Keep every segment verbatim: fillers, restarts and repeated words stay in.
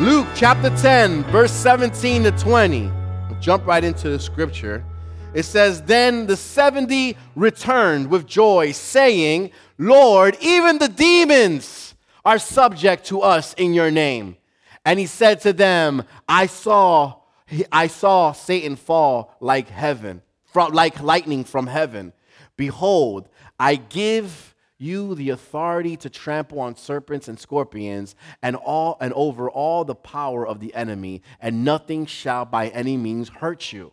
Luke chapter ten, verse seventeen to twenty. We'll jump right into the scripture. It says, "Then the seventy returned with joy, saying, 'Lord, even the demons are subject to us in your name.' And he said to them, I saw I saw Satan fall like heaven, from, like lightning from heaven. Behold, I give you the authority to trample on serpents and scorpions and all and over all the power of the enemy, and nothing shall by any means hurt you.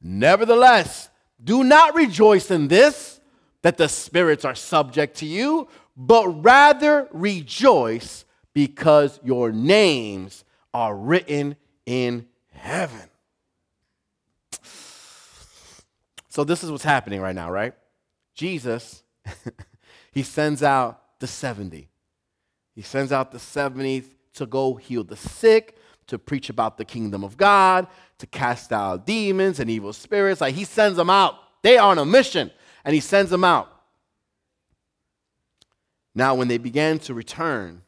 Nevertheless, do not rejoice in this, that the spirits are subject to you, but rather rejoice because your names are written in heaven." So this is what's happening right now, right? Jesus, he sends out the seventy. He sends out the seventy to go heal the sick, to preach about the kingdom of God, to cast out demons and evil spirits. Like, he sends them out. They are on a mission, and he sends them out. Now, when they began to return,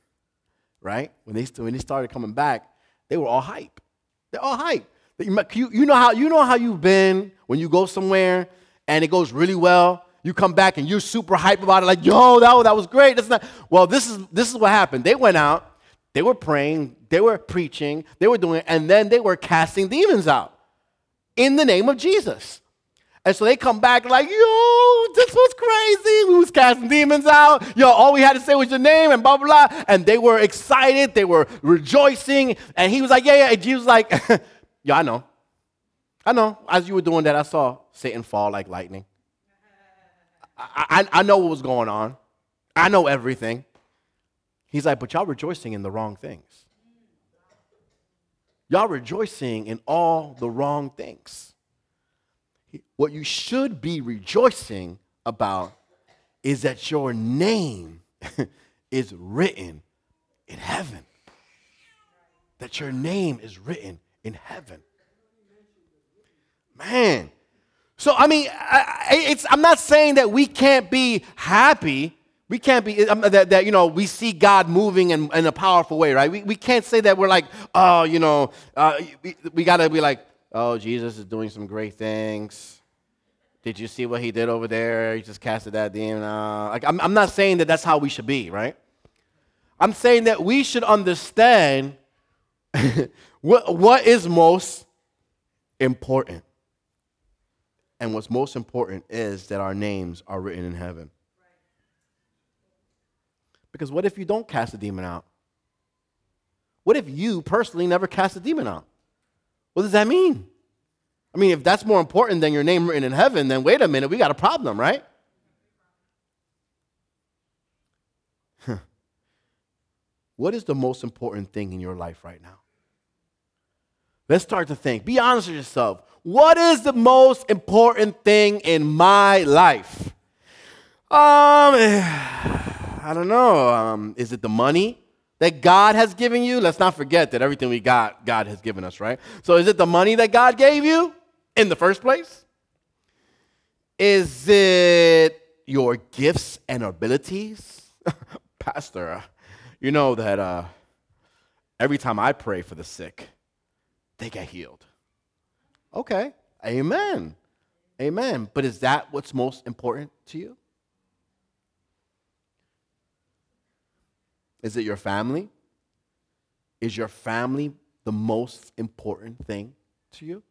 right, when they when they started coming back, they were all hype. They're all hype. You, you, know how, you know how you've been when you go somewhere and it goes really well. You come back and you're super hype about it, like, yo, that, that was great. That's not, well, this is this is what happened. They went out. They were praying, they were preaching, they were doing, and then they were casting demons out in the name of Jesus. And so they come back like, yo, this was crazy. We was casting demons out. Yo, all we had to say was your name and blah, blah, blah. And they were excited. They were rejoicing. And he was like, yeah, yeah. And Jesus was like, yo, I know. I know. As you were doing that, I saw Satan fall like lightning. I, I, I know what was going on. I know everything. He's like, but y'all rejoicing in the wrong things. Y'all rejoicing in all the wrong things. What you should be rejoicing about is that your name is written in heaven. That your name is written in heaven. Man. So, I mean, I, it's, I'm not saying that we can't be happy. We can't be, that, that, you know, we see God moving in, in a powerful way, right? We we can't say that we're like, oh, you know, uh, we, we got to be like, oh, Jesus is doing some great things. Did you see what he did over there? He just casted that demon out. Like, I'm, I'm not saying that that's how we should be, right? I'm saying that we should understand what what is most important. And what's most important is that our names are written in heaven. Because what if you don't cast a demon out? What if you personally never cast a demon out? What does that mean? I mean, if that's more important than your name written in heaven, then wait a minute, we got a problem, right? Huh. What is the most important thing in your life right now? Let's start to think. Be honest with yourself. What is the most important thing in my life? Um... I don't know. Um, is it the money that God has given you? Let's not forget that everything we got, God has given us, right? So is it the money that God gave you in the first place? Is it your gifts and abilities? Pastor, you know that uh, every time I pray for the sick, they get healed. Okay, amen, amen. But is that what's most important to you? Is it your family? Is your family the most important thing to you?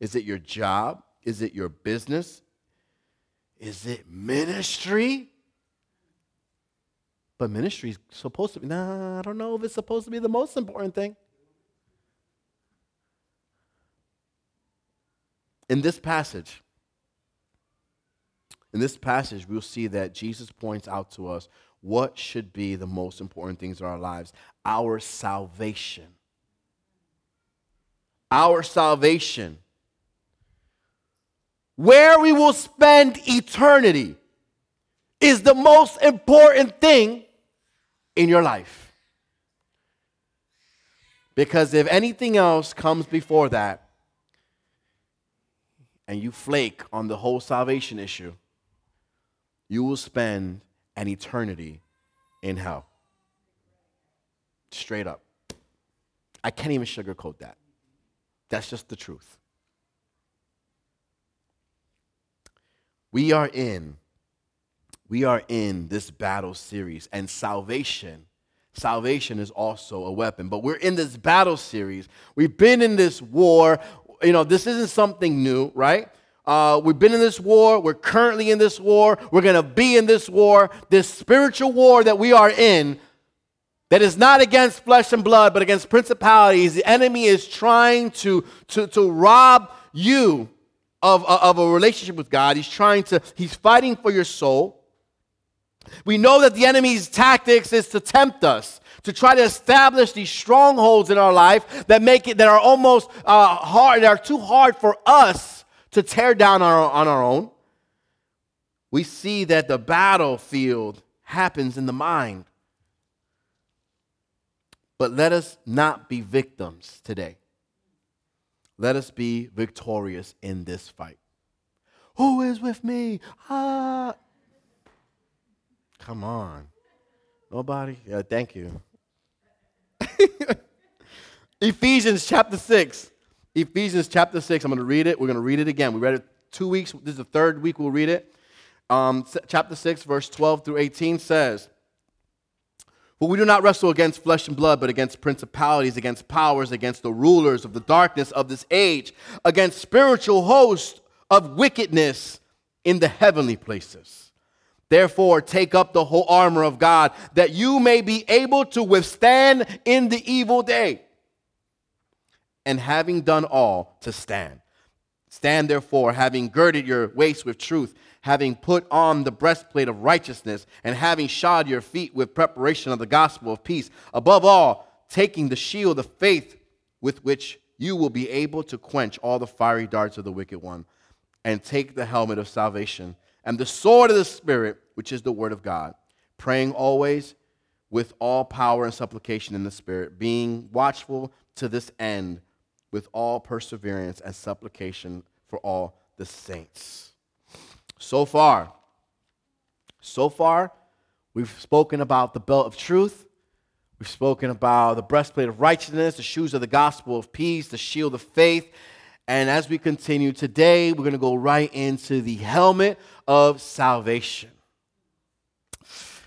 Is it your job? Is it your business? Is it ministry? But ministry is supposed to be, nah, I don't know if it's supposed to be the most important thing. In this passage, in this passage, we'll see that Jesus points out to us what should be the most important things in our lives? Our salvation. Our salvation. Where we will spend eternity is the most important thing in your life. Because if anything else comes before that, and you flake on the whole salvation issue, you will spend an eternity in hell. Straight up. I can't even sugarcoat that. That's just the truth. We are in, we are in this battle series, and salvation, salvation is also a weapon. But we're in this battle series. We've been in this war. You know, this isn't something new, right? Uh, we've been in this war. We're currently in this war. We're going to be in this war. This spiritual war that we are in, that is not against flesh and blood, but against principalities. The enemy is trying to, to, to rob you of, of a relationship with God. He's trying to, he's fighting for your soul. We know that the enemy's tactics is to tempt us, to try to establish these strongholds in our life that make it, that are almost uh, hard, that are too hard for us to tear down on our, on our own. We see that the battlefield happens in the mind. But let us not be victims today. Let us be victorious in this fight. Who is with me? Ah. Come on. Nobody? Yeah, thank you. Ephesians chapter six. Ephesians chapter six. I'm going to read it. We're going to read it again. We read it two weeks. This is the third week we'll read it. Um, chapter six, verse twelve through eighteen says, "For we do not wrestle against flesh and blood, but against principalities, against powers, against the rulers of the darkness of this age, against spiritual hosts of wickedness in the heavenly places. Therefore, take up the whole armor of God, that you may be able to withstand in the evil day. And having done all, to stand. Stand therefore, having girded your waist with truth, having put on the breastplate of righteousness, and having shod your feet with preparation of the gospel of peace. Above all, taking the shield of faith, with which you will be able to quench all the fiery darts of the wicked one, and take the helmet of salvation, and the sword of the Spirit, which is the word of God, praying always with all power and supplication in the Spirit, being watchful to this end with all perseverance and supplication for all the saints." So far, so far, we've spoken about the belt of truth. We've spoken about the breastplate of righteousness, the shoes of the gospel of peace, the shield of faith. And as we continue today, we're going to go right into the helmet of salvation.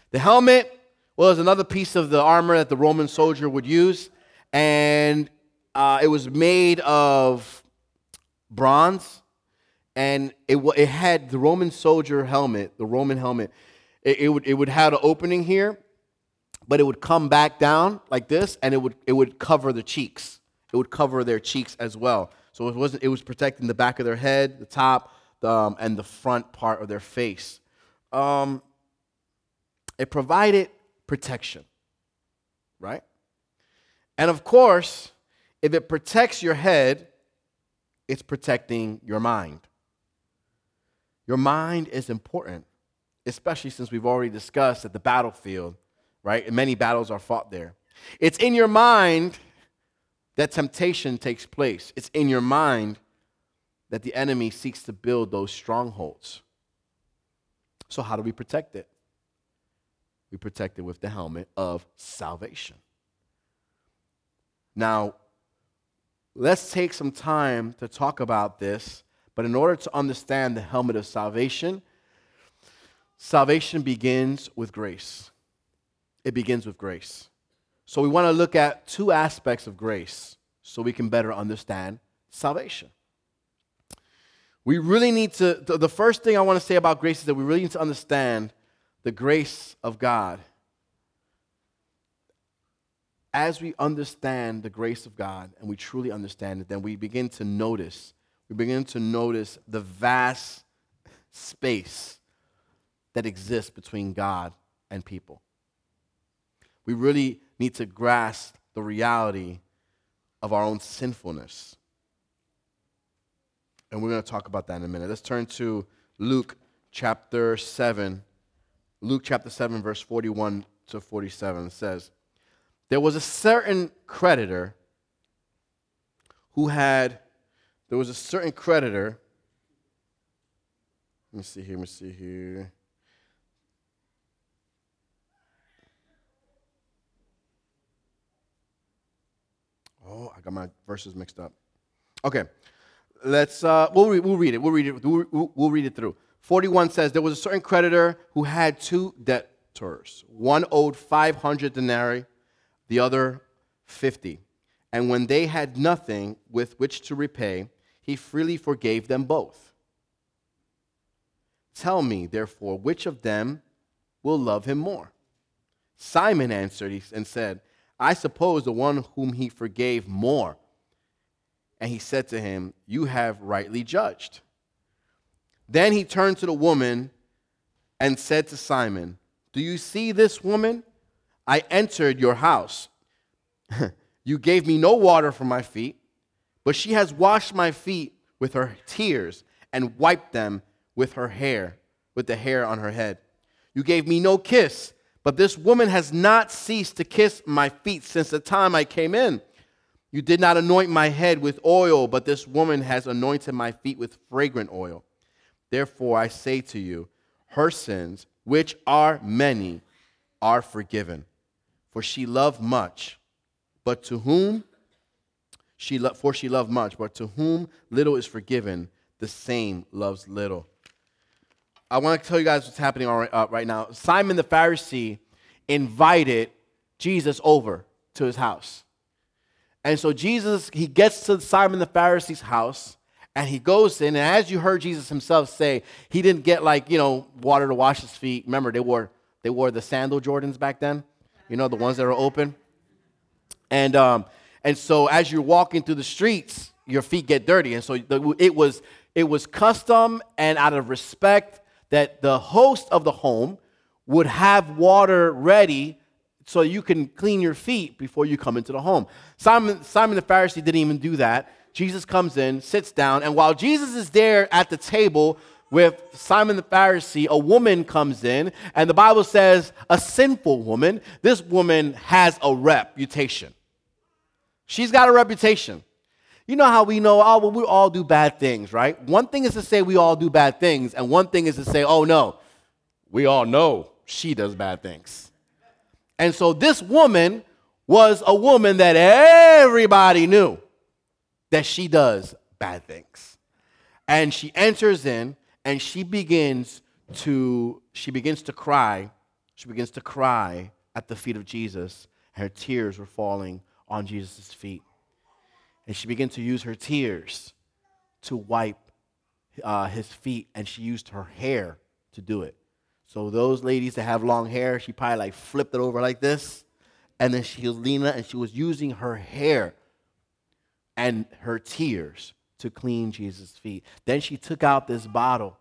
The helmet was another piece of the armor that the Roman soldier would use, and uh, it was made of bronze, and it, it had the Roman soldier helmet, the Roman helmet. It, it would it would have an opening here, but it would come back down like this, and it would it would cover the cheeks. It would cover their cheeks as well. So it wasn't. It was protecting the back of their head, the top, the, um, and the front part of their face. Um, it provided protection, right? And of course, if it protects your head, it's protecting your mind. Your mind is important, especially since we've already discussed that the battlefield, right? And many battles are fought there. It's in your mind that temptation takes place. It's in your mind that the enemy seeks to build those strongholds. So how do we protect it? We protect it with the helmet of salvation. Now, let's take some time to talk about this, but in order to understand the helmet of salvation, salvation begins with grace. It begins with grace. So we want to look at two aspects of grace so we can better understand salvation. We really need to, the first thing I want to say about grace is that we really need to understand the grace of God. As we understand the grace of God and we truly understand it, then we begin to notice, we begin to notice the vast space that exists between God and people. We really need to grasp the reality of our own sinfulness. And we're going to talk about that in a minute. Let's turn to Luke chapter seven. Luke chapter seven, verse forty-one to forty-seven. It says, "There was a certain creditor who had, there was a certain creditor, let me see here, let me see here. Oh, I got my verses mixed up. Okay, let's. Uh, we'll read. We'll read it. We'll read it. We'll, we'll read it through. forty-one says, there was a certain creditor who had two debtors. One owed five hundred denarii, the other fifty. And when they had nothing with which to repay, he freely forgave them both. Tell me, therefore, which of them will love him more? Simon answered and said, I suppose the one whom he forgave more. And he said to him, you have rightly judged. Then he turned to the woman and said to Simon, do you see this woman? I entered your house. You gave me no water for my feet, but she has washed my feet with her tears and wiped them with her hair, with the hair on her head. You gave me no kiss, but this woman has not ceased to kiss my feet since the time I came in. You did not anoint my head with oil, but this woman has anointed my feet with fragrant oil. Therefore, I say to you, her sins, which are many, are forgiven. For she loved much, but to whom she lo- for she loved much, but to whom little is forgiven, the same loves little. I want to tell you guys what's happening right, uh, right now. Simon the Pharisee invited Jesus over to his house. And so Jesus, he gets to Simon the Pharisee's house. And he goes in, and as you heard Jesus himself say, he didn't get, like, you know, water to wash his feet. Remember, they wore they wore the sandal Jordans back then, you know, the ones that are open. And um, and so as you're walking through the streets, your feet get dirty. And so the, it was it was custom and out of respect that the host of the home would have water ready so you can clean your feet before you come into the home. Simon Simon the Pharisee didn't even do that. Jesus comes in, sits down, and while Jesus is there at the table with Simon the Pharisee, a woman comes in, and the Bible says, a sinful woman. This woman has a reputation. She's got a reputation. You know how we know, oh, well, we all do bad things, right? One thing is to say we all do bad things, and one thing is to say, oh, no, we all know she does bad things. And so this woman was a woman that everybody knew that she does bad things. And she enters in, and she begins to she begins to cry. She begins to cry at the feet of Jesus. Her tears were falling on Jesus' feet. And she began to use her tears to wipe uh, his feet, and she used her hair to do it. So those ladies that have long hair, she probably like flipped it over like this, and then she was leaning, and she was using her hair and her tears to clean Jesus' feet. Then she took out this bottle,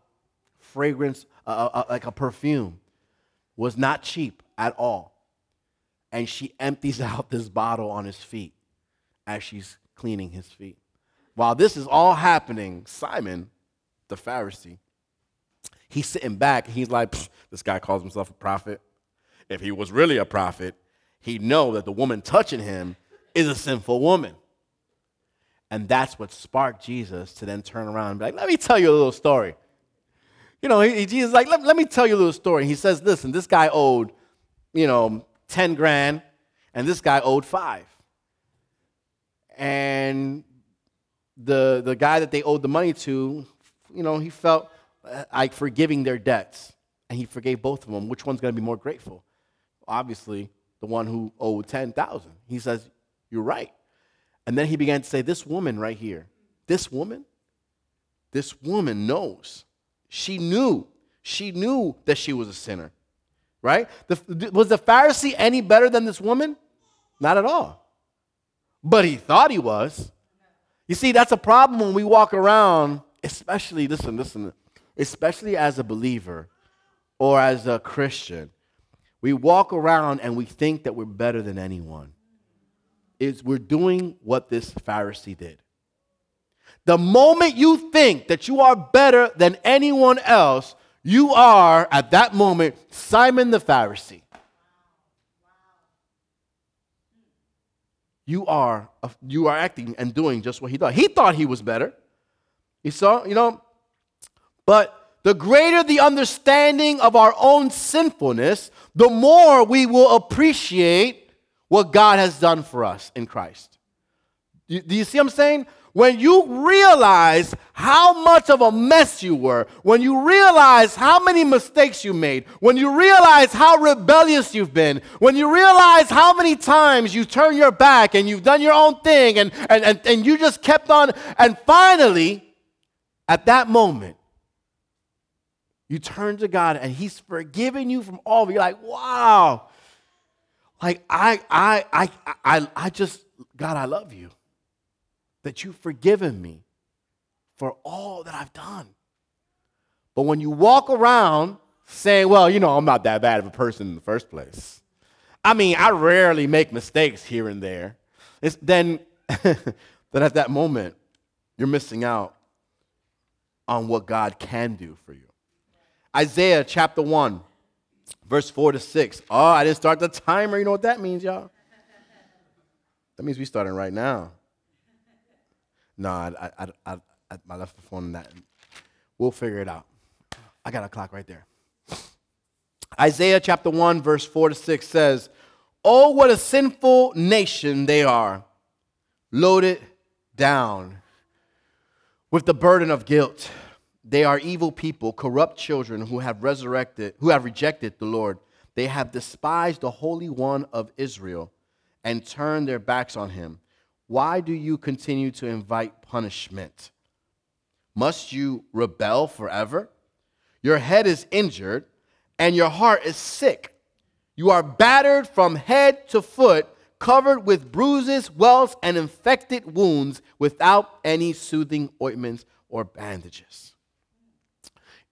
fragrance, uh, uh, like a perfume, was not cheap at all. And she empties out this bottle on his feet as she's cleaning his feet. While this is all happening, Simon, the Pharisee, he's sitting back, and he's like, this guy calls himself a prophet. If he was really a prophet, he'd know that the woman touching him is a sinful woman. And that's what sparked Jesus to then turn around and be like, let me tell you a little story. You know, he, Jesus is like, let, let me tell you a little story. And he says, listen, this guy owed, you know, ten grand, and this guy owed five. And the, the guy that they owed the money to, you know, he felt like forgiving their debts. And he forgave both of them. Which one's going to be more grateful? Obviously, the one who owed ten thousand. He says, you're right. And then he began to say, this woman right here, this woman, this woman knows. She knew. She knew that she was a sinner, right? The, was the Pharisee any better than this woman? Not at all. But he thought he was. You see, that's a problem when we walk around, especially, listen, listen, especially as a believer or as a Christian. We walk around and we think that we're better than anyone. Is we're doing what this Pharisee did. The moment you think that you are better than anyone else, you are, at that moment, Simon the Pharisee. Wow. Wow. You are you are acting and doing just what he thought. He thought he was better. You saw, you know, but the greater the understanding of our own sinfulness, the more we will appreciate what God has done for us in Christ. Do you see what I'm saying? When you realize how much of a mess you were, when you realize how many mistakes you made, when you realize how rebellious you've been, when you realize how many times you turn your back and you've done your own thing and, and, and, and you just kept on, and finally, at that moment, you turn to God and he's forgiven you from all of it. You're like, wow. Like, I, I, I, I, I just, God, I love you. That you've forgiven me for all that I've done. But when you walk around saying, well, you know, I'm not that bad of a person in the first place. I mean, I rarely make mistakes here and there. It's then, then at that moment, you're missing out on what God can do for you. Isaiah chapter one, verse four to six. Oh, I didn't start the timer. You know what that means, y'all? That means we're starting right now. No, I, I, I, I, I left the phone in that. We'll figure it out. I got a clock right there. Isaiah chapter one, verse four to six says, oh, what a sinful nation they are, loaded down with the burden of guilt. They are evil people, corrupt children who have resurrected, who have rejected the Lord. They have despised the Holy One of Israel and turned their backs on him. Why do you continue to invite punishment? Must you rebel forever? Your head is injured and your heart is sick. You are battered from head to foot, covered with bruises, welts, and infected wounds without any soothing ointments or bandages.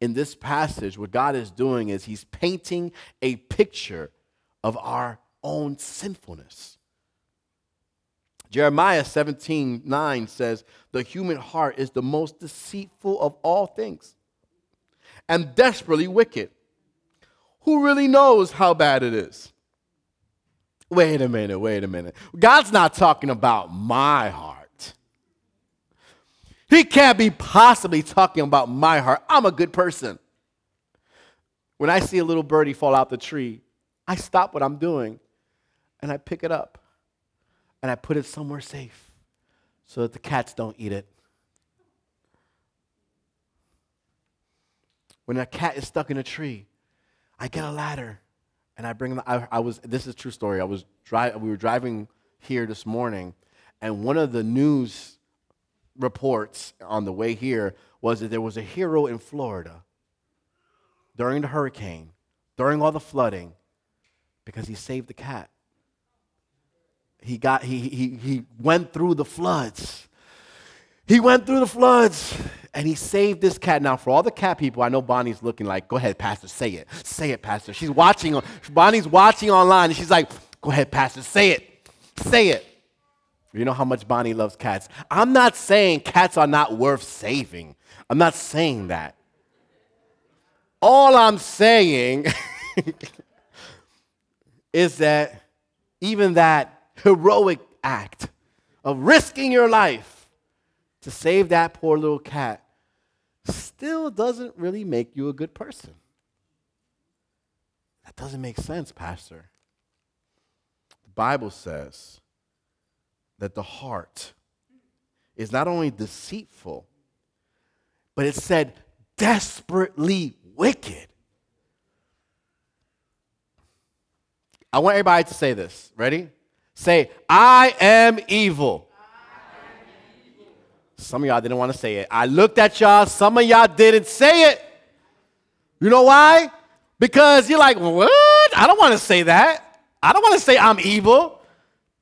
In this passage, what God is doing is he's painting a picture of our own sinfulness. Jeremiah seventeen nine says, the human heart is the most deceitful of all things and desperately wicked. Who really knows how bad it is? Wait a minute, wait a minute. God's not talking about my heart. He can't be possibly talking about my heart. I'm a good person. When I see a little birdie fall out the tree, I stop what I'm doing and I pick it up. And I put it somewhere safe so that the cats don't eat it. When a cat is stuck in a tree, I get a ladder and I bring them. I, I was, this is a true story. I was dri- we were driving here this morning, and one of the news reports on the way here was that there was a hero in Florida during the hurricane, during all the flooding, because he saved the cat. He got he he he went through the floods. He went through the floods and he saved this cat. Now, for all the cat people, I know Bonnie's looking like, go ahead, Pastor, say it. Say it, Pastor. She's watching on Bonnie's watching online and she's like, go ahead, Pastor, say it. Say it. You know how much Bonnie loves cats. I'm not saying cats are not worth saving. I'm not saying that. All I'm saying is that even that heroic act of risking your life to save that poor little cat still doesn't really make you a good person. That doesn't make sense, Pastor. The Bible says that the heart is not only deceitful, but it said desperately wicked. I want everybody to say this. Ready? Say, I am evil. I am evil. Some of y'all didn't want to say it. I looked at y'all. Some of y'all didn't say it. You know why? Because you're like, what? I don't want to say that. I don't want to say I'm evil.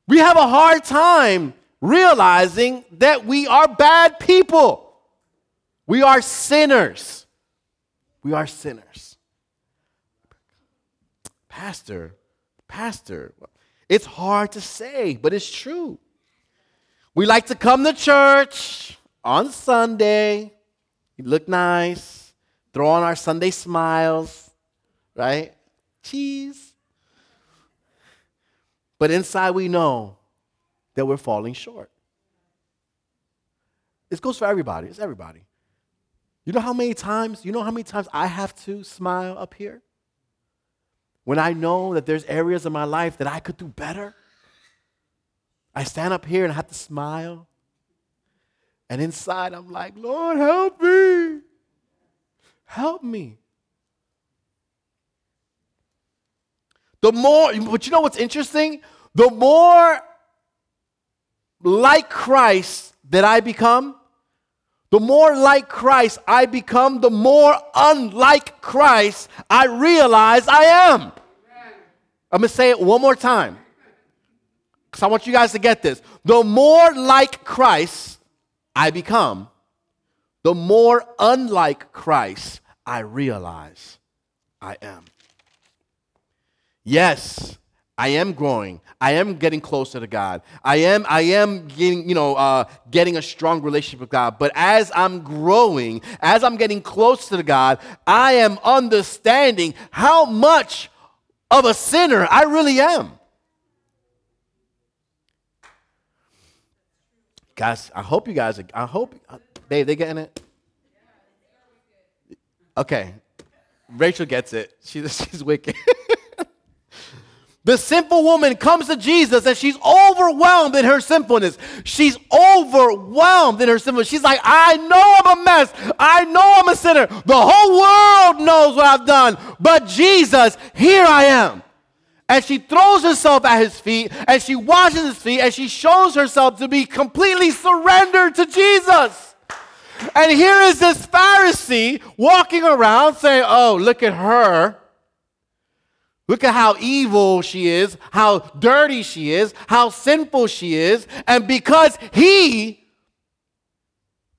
We have a hard time realizing that we are bad people. We are sinners. We are sinners. Pastor, Pastor, it's hard to say, but it's true. We like to come to church on Sunday. We look nice. Throw on our Sunday smiles, right? Cheese. But inside we know that we're falling short. This goes for everybody. It's everybody. You know how many times, you know how many times I have to smile up here? When I know that there's areas of my life that I could do better, I stand up here and I have to smile. And inside I'm like, Lord, help me. Help me. The more, but you know what's interesting? The more like Christ that I become, the more like Christ I become, the more unlike Christ I realize I am. Amen. I'm going to say it one more time because I want you guys to get this. The more like Christ I become, the more unlike Christ I realize I am. Yes, I am growing. I am getting closer to God. I am, I am getting, you know, uh, getting a strong relationship with God. But as I'm growing, as I'm getting closer to God, I am understanding how much of a sinner I really am. Guys, I hope you guys, are, I hope, uh, babe, they getting it? Okay, Rachel gets it. She, she's wicked. The sinful woman comes to Jesus and she's overwhelmed in her sinfulness. She's overwhelmed in her sinfulness. She's like, I know I'm a mess. I know I'm a sinner. The whole world knows what I've done. But Jesus, here I am. And she throws herself at his feet and she washes his feet and she shows herself to be completely surrendered to Jesus. And here is this Pharisee walking around saying, oh, look at her. Look at how evil she is, how dirty she is, how sinful she is. And because he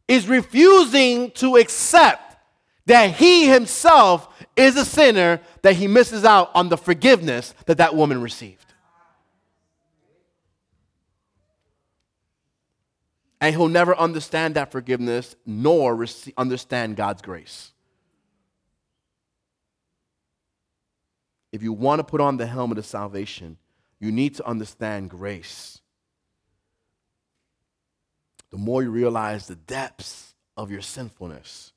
is refusing to accept that he himself is a sinner, that he misses out on the forgiveness that that woman received. And he'll never understand that forgiveness nor rec- understand God's grace. If you want to put on the helmet of salvation, you need to understand grace. The more you realize the depths of your sinfulness,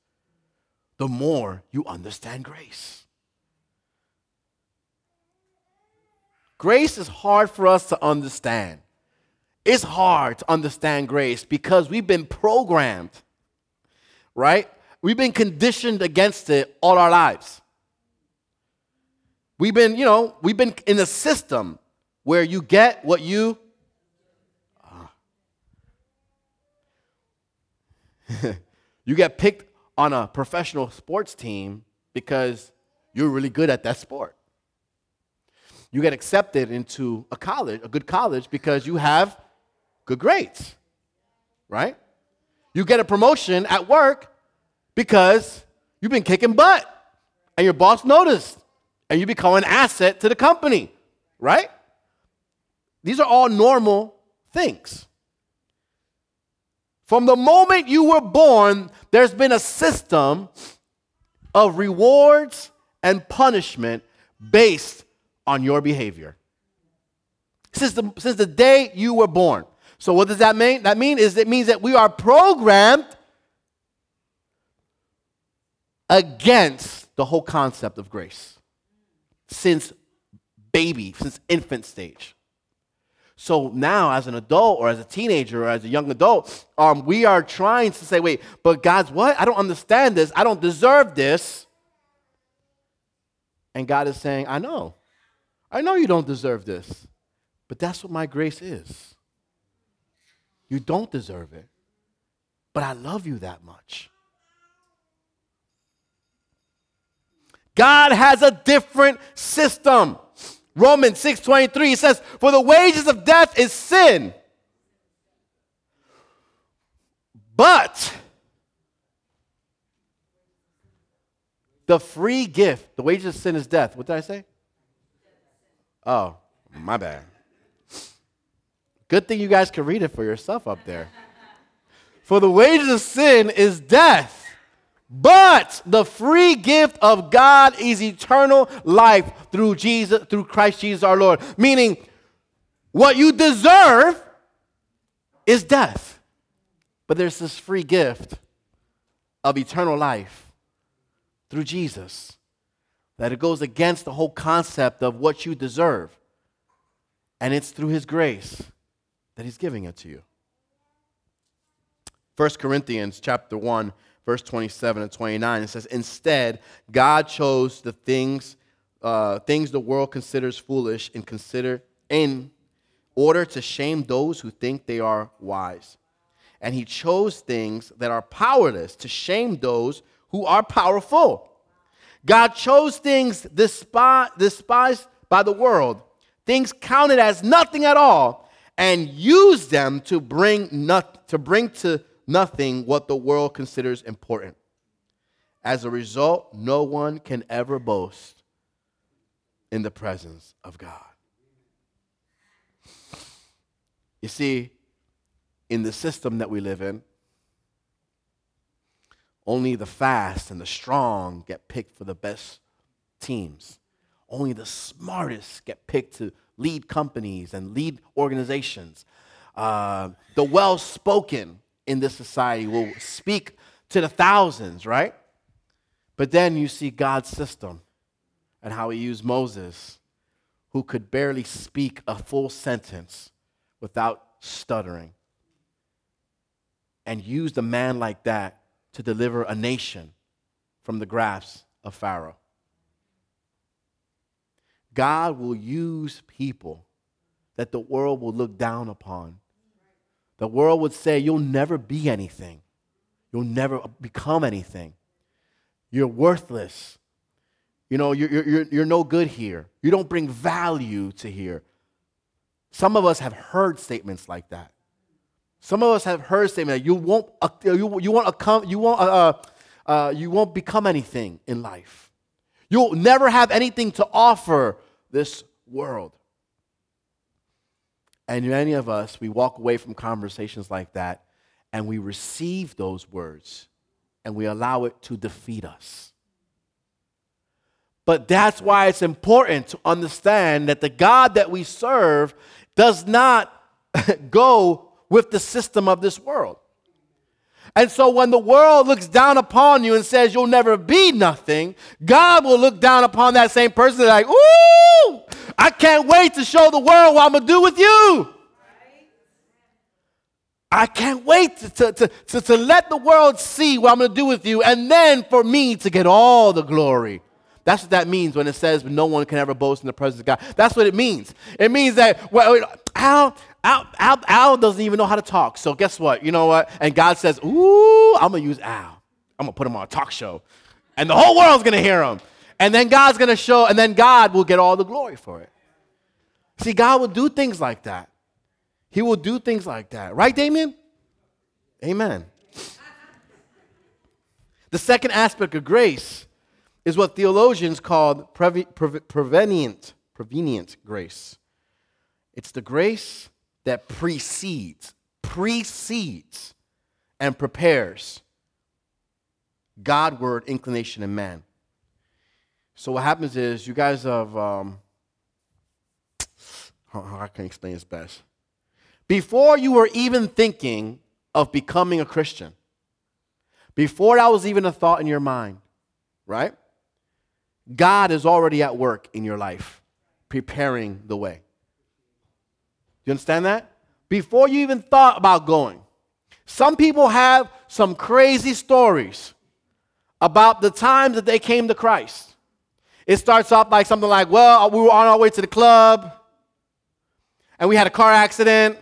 the more you understand grace. Grace is hard for us to understand. It's hard to understand grace because we've been programmed, right? We've been conditioned against it all our lives. We've been, you know, we've been in a system where you get what you. Uh, you get picked on a professional sports team because you're really good at that sport. You get accepted into a college, a good college, because you have good grades, right? You get a promotion at work because you've been kicking butt and your boss noticed. And you become an asset to the company, right? These are all normal things. From the moment you were born, there's been a system of rewards and punishment based on your behavior. Since the, since the day you were born. So what does that mean? That mean is it means that we are programmed against the whole concept of grace. Since baby, since infant stage. So now as an adult or as a teenager or as a young adult, um, we are trying to say, wait, but God's what? I don't understand this. I don't deserve this. And God is saying, I know. I know you don't deserve this. But that's what my grace is. You don't deserve it. But I love you that much. God has a different system. Romans six twenty-three says, for the wages of death is sin. But the free gift, the wages of sin is death. What did I say? Oh, my bad. Good thing you guys can read it for yourself up there. For the wages of sin is death. But the free gift of God is eternal life through Jesus, through Christ Jesus our Lord. Meaning, what you deserve is death. But there's this free gift of eternal life through Jesus. That it goes against the whole concept of what you deserve. And it's through his grace that he's giving it to you. First Corinthians chapter one, verse twenty-seven and twenty-nine, it says, instead, God chose the things uh, things the world considers foolish and consider in order to shame those who think they are wise. And he chose things that are powerless to shame those who are powerful. God chose things despi- despised by the world, things counted as nothing at all, and used them to bring not- to bring to nothing what the world considers important. As a result, no one can ever boast in the presence of God. You see, in the system that we live in, only the fast and the strong get picked for the best teams. Only the smartest get picked to lead companies and lead organizations. Uh, the well-spoken in this society will speak to the thousands, right? But then you see God's system and how he used Moses, who could barely speak a full sentence without stuttering, and used a man like that to deliver a nation from the grasp of Pharaoh. God will use people that the world will look down upon. The world would say, you'll never be anything. You'll never become anything. You're worthless. You know, you're, you're, you're no good here. You don't bring value to here. Some of us have heard statements like that. Some of us have heard statements that you won't, you, you won't, accom- you, won't uh, uh, you won't become anything in life. You'll never have anything to offer this world. And many of us, we walk away from conversations like that, and we receive those words, and we allow it to defeat us. But that's why it's important to understand that the God that we serve does not go with the system of this world. And so when the world looks down upon you and says you'll never be nothing, God will look down upon that same person and like, ooh, I can't wait to show the world what I'm going to do with you. Right. I can't wait to, to, to, to, to let the world see what I'm going to do with you, and then for me to get all the glory. That's what that means when it says no one can ever boast in the presence of God. That's what it means. It means that, well, Al, Al, Al, Al doesn't even know how to talk. So guess what? You know what? And God says, ooh, I'm going to use Al. I'm going to put him on a talk show. And the whole world's going to hear him. And then God's going to show, and then God will get all the glory for it. See, God will do things like that. He will do things like that. Right, Damien? Amen. The second aspect of grace is what theologians call previ- pre- prevenient, prevenient grace. It's the grace that precedes, precedes and prepares Godward inclination in man. So what happens is, you guys have, um, I can explain this best. Before you were even thinking of becoming a Christian, before that was even a thought in your mind, right? God is already at work in your life, preparing the way. You understand that? Before you even thought about going. Some people have some crazy stories about the times that they came to Christ. It starts off like something like, well, we were on our way to the club, and we had a car accident,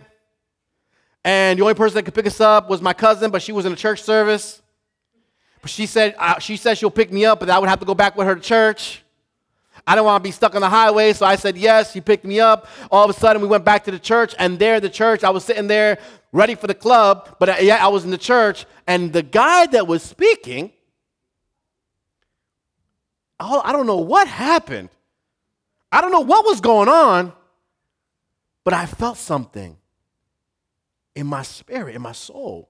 and the only person that could pick us up was my cousin, but she was in a church service. But she said, uh, she said she'll pick me up, but I would have to go back with her to church. I don't want to be stuck on the highway, so I said yes. She picked me up. All of a sudden, we went back to the church, and there at the church, I was sitting there ready for the club, but yeah, I was in the church, and the guy that was speaking, I don't know what happened. I don't know what was going on, but I felt something in my spirit, in my soul.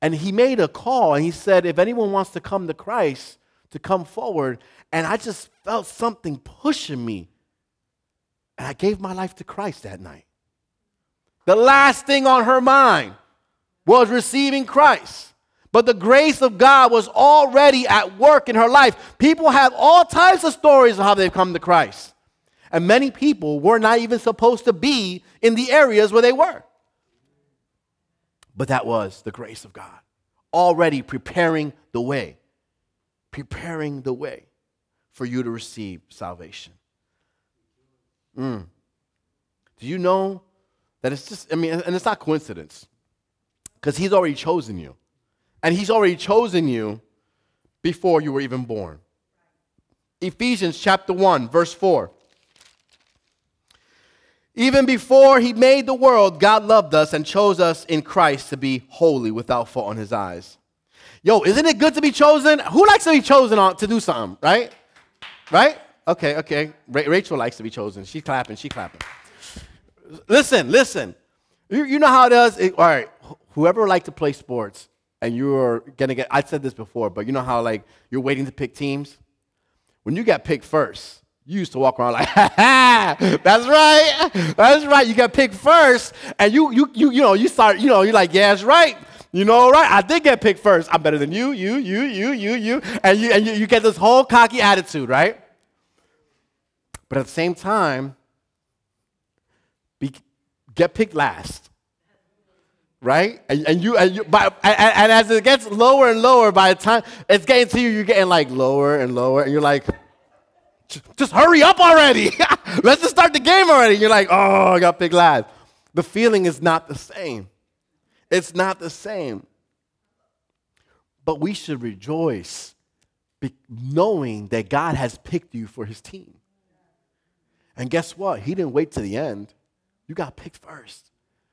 And he made a call, and he said, if anyone wants to come to Christ, to come forward, and I just felt something pushing me. And I gave my life to Christ that night. The last thing on her mind was receiving Christ. But the grace of God was already at work in her life. People have all types of stories of how they've come to Christ. And many people were not even supposed to be in the areas where they were. But that was the grace of God, already preparing the way, preparing the way for you to receive salvation. Mm. Do you know that it's just, I mean, and it's not coincidence, because he's already chosen you. And he's already chosen you before you were even born. Ephesians chapter one, verse four. Even before he made the world, God loved us and chose us in Christ to be holy without fault in his eyes. Yo, isn't it good to be chosen? Who likes to be chosen on, to do something, right? Right? Okay, okay. Ra- Rachel likes to be chosen. She's clapping, she's clapping. Listen, listen. You, you know how it does? It, all right, whoever likes to play sports, and you're going to get, I said this before, but you know how, like, you're waiting to pick teams? When you got picked first, you used to walk around like, ha ha, that's right, that's right. You got picked first, and you, you, you, you know, you start, you know, you're like, yeah, that's right. You know, right? I did get picked first. I'm better than you, you, you, you, you, you. And you, and you, you get this whole cocky attitude, right? But at the same time, be, get picked last. Right? And, and you, and, you by, and, and as it gets lower and lower, by the time it's getting to you, you're getting like lower and lower, and you're like, just hurry up already. Let's just start the game already. You're like, oh, I got big lies. The feeling is not the same. It's not the same. But we should rejoice be- knowing that God has picked you for his team. And guess what? He didn't wait to the end. You got picked first.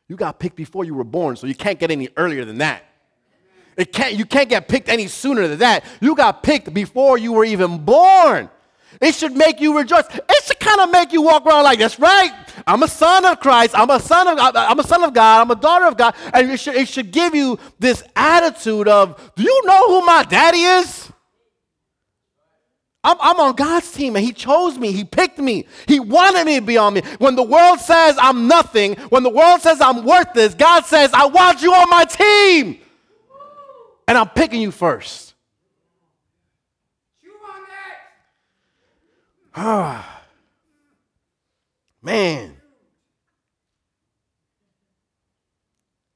You got picked before you were born, so you can't get any earlier than that. It can't, you can't get picked any sooner than that. You got picked before you were even born. It should make you rejoice. It should kind of make you walk around like, that's right. I'm a son of Christ. I'm a son of, I'm a son of God. I'm a daughter of God. And it should, it should give you this attitude of, do you know who my daddy is? I'm, I'm on God's team, and he chose me. He picked me. He wanted me to be on me. When the world says I'm nothing, when the world says I'm worthless, God says, I want you on my team. And I'm picking you first. You want that? Ah, man.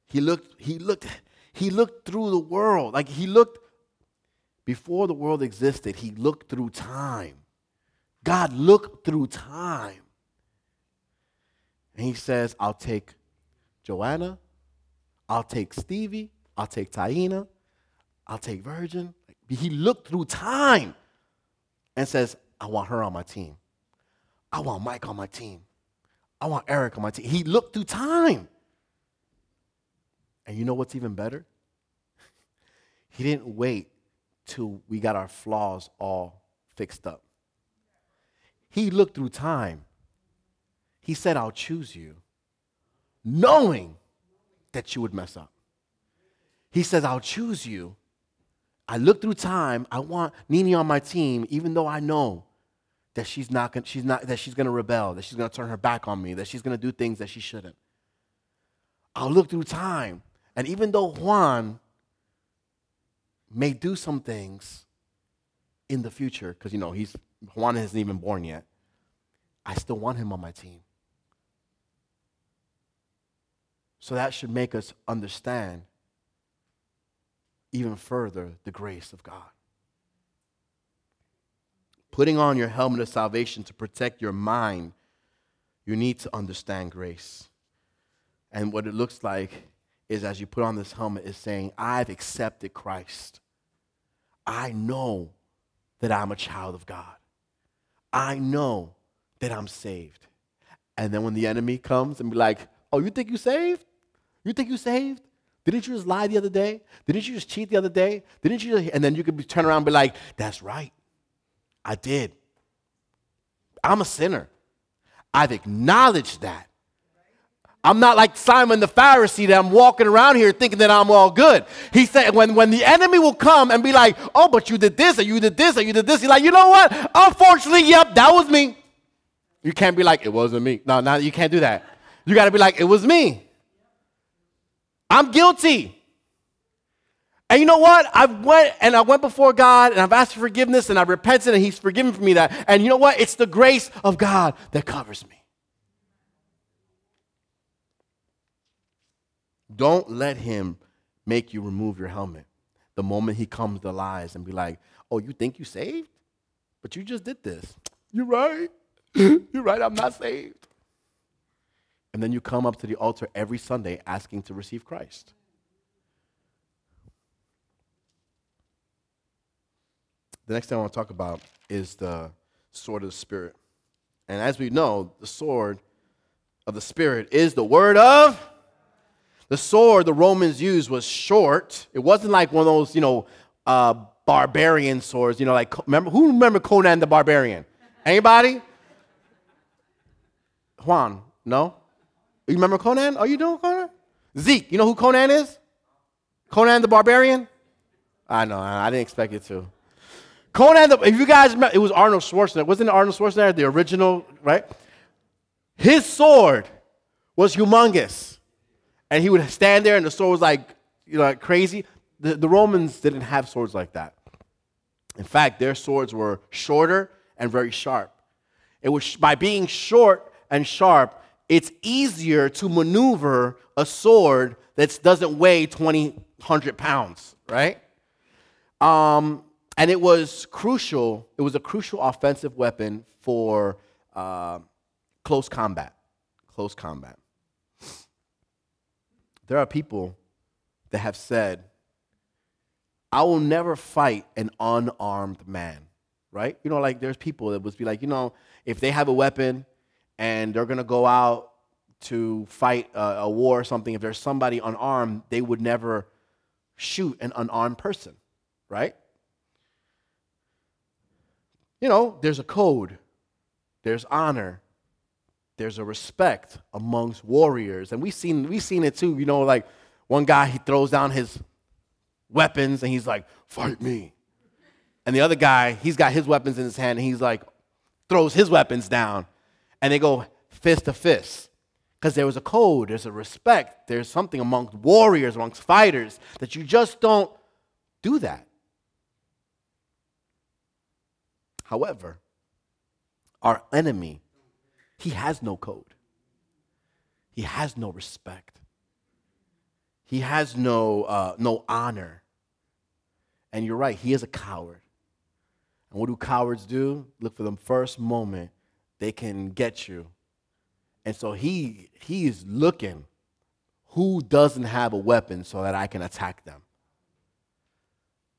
He looked, he looked, he looked through the world. Like he looked. Before the world existed, he looked through time. God looked through time. And he says, I'll take Joanna. I'll take Stevie. I'll take Taina. I'll take Virgin. He looked through time and says, I want her on my team. I want Mike on my team. I want Eric on my team. He looked through time. And you know what's even better? He didn't wait till we got our flaws all fixed up. He looked through time. He said, I'll choose you, knowing that you would mess up. He says, I'll choose you. I looked through time. I want Nene on my team, even though I know that she's not gonna, she's not, that she's going to rebel, that she's going to turn her back on me, that she's going to do things that she shouldn't. I'll look through time. And even though Juan may do some things in the future, because, you know, he's Juan isn't even born yet, I still want him on my team. So that should make us understand even further the grace of God. Putting on your helmet of salvation to protect your mind, you need to understand grace. And what it looks like is, as you put on this helmet, is saying, I've accepted Christ. I know that I'm a child of God. I know that I'm saved. And then when the enemy comes and be like, oh, you think you saved? You think you saved? Didn't you just lie the other day? Didn't you just cheat the other day? Didn't you just... And then you could turn around and be like, that's right. I did. I'm a sinner. I've acknowledged that. I'm not like Simon the Pharisee that I'm walking around here thinking that I'm all good. He said, when, when the enemy will come and be like, oh, but you did this, or you did this, or you did this. He's like, you know what? Unfortunately, yep, that was me. You can't be like, it wasn't me. No, no, you can't do that. You got to be like, it was me. I'm guilty. And you know what? I went and I went before God, and I've asked for forgiveness, and I repented, and he's forgiven for me that. And you know what? It's the grace of God that covers me. Don't let him make you remove your helmet. The moment he comes to lies and be like, oh, you think you saved? But you just did this. You're right. You're right, I'm not saved. And then you come up to the altar every Sunday asking to receive Christ. The next thing I want to talk about is the sword of the Spirit. And as we know, the sword of the Spirit is the word of. The sword the Romans used was short. It wasn't like one of those, you know, uh, barbarian swords. You know, like, remember who remember Conan the Barbarian? Anybody? Juan, no? You remember Conan? Are you doing Conan? Zeke, you know who Conan is? Conan the Barbarian? I know, I didn't expect it to. Conan, the, if you guys remember, it was Arnold Schwarzenegger. Wasn't it Arnold Schwarzenegger, the original, right? His sword was humongous. And he would stand there and the sword was like, you know, like crazy. The, the Romans didn't have swords like that. In fact, their swords were shorter and very sharp. It was by being short and sharp, it's easier to maneuver a sword that doesn't weigh twenty, one hundred pounds, right? Um, and it was crucial. It was a crucial offensive weapon for uh, close combat, close combat. There are people that have said, I will never fight an unarmed man, right? You know, like there's people that would be like, you know, if they have a weapon and they're going to go out to fight a, a war or something, if there's somebody unarmed, they would never shoot an unarmed person, right? You know, there's a code, there's honor. There's a respect amongst warriors. And we've seen, we've seen it too. You know, like one guy, he throws down his weapons and he's like, fight me. And the other guy, he's got his weapons in his hand and he's like, throws his weapons down. And they go fist to fist. Because there was a code, there's a respect, there's something amongst warriors, amongst fighters, that you just don't do that. However, our enemy, he has no code. He has no respect. He has no uh, no honor. And you're right, he is a coward. And what do cowards do? Look for the first moment they can get you. And so he he is looking who doesn't have a weapon so that I can attack them.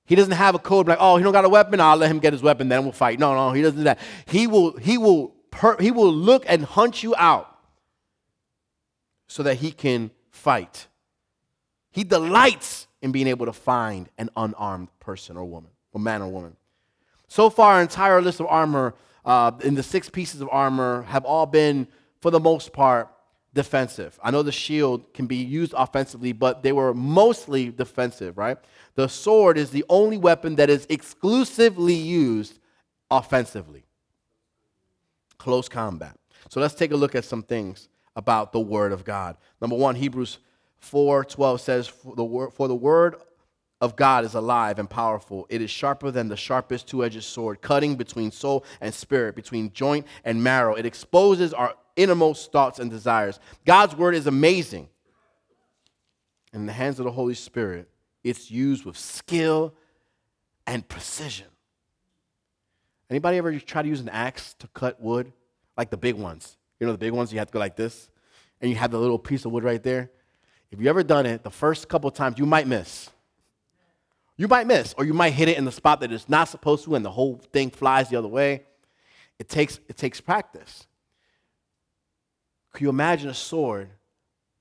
He doesn't have a code like, oh, he don't got a weapon, I'll let him get his weapon, then we'll fight. No, no, he doesn't do that. He will, he will. Per, he will look and hunt you out so that he can fight. He delights in being able to find an unarmed person or woman, or man or woman. So far, our entire list of armor, uh, in the six pieces of armor, have all been, for the most part, defensive. I know the shield can be used offensively, but they were mostly defensive, right? The sword is the only weapon that is exclusively used offensively. Close combat. So let's take a look at some things about the word of God. Number one, Hebrews four twelve says, for the, word, for the word of God is alive and powerful. It is sharper than the sharpest two-edged sword, cutting between soul and spirit, between joint and marrow. It exposes our innermost thoughts and desires. God's word is amazing. In the hands of the Holy Spirit, it's used with skill and precision. Anybody ever try to use an axe to cut wood? Like the big ones. You know the big ones, you have to go like this, and you have the little piece of wood right there. If you've ever done it, the first couple of times, you might miss. You might miss, or you might hit it in the spot that it's not supposed to, and the whole thing flies the other way. It takes, it takes practice. Can you imagine a sword?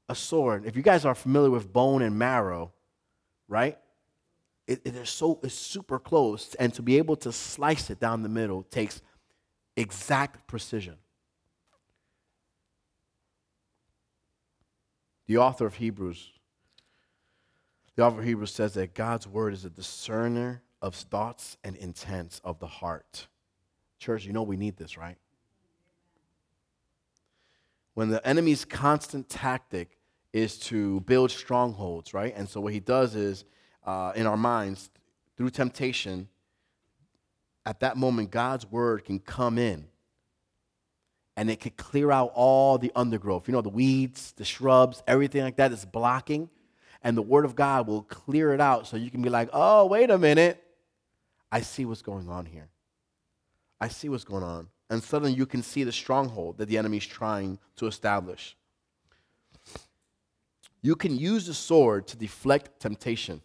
A sword, if you guys are familiar with bone and marrow, right? It, it is so it's super close, and to be able to slice it down the middle takes exact precision. The author of Hebrews, the author of Hebrews says that God's word is a discerner of thoughts and intents of the heart. Church, you know we need this, right? When the enemy's constant tactic is to build strongholds, right? And so what he does is, Uh, in our minds, through temptation, at that moment, God's word can come in and it can clear out all the undergrowth. You know, the weeds, the shrubs, everything like that is blocking. and the Word of God will clear it out so you can be like, oh, wait a minute. I see what's going on here. I see what's going on. And suddenly you can see the stronghold that the enemy's trying to establish. You can use the sword to deflect temptation.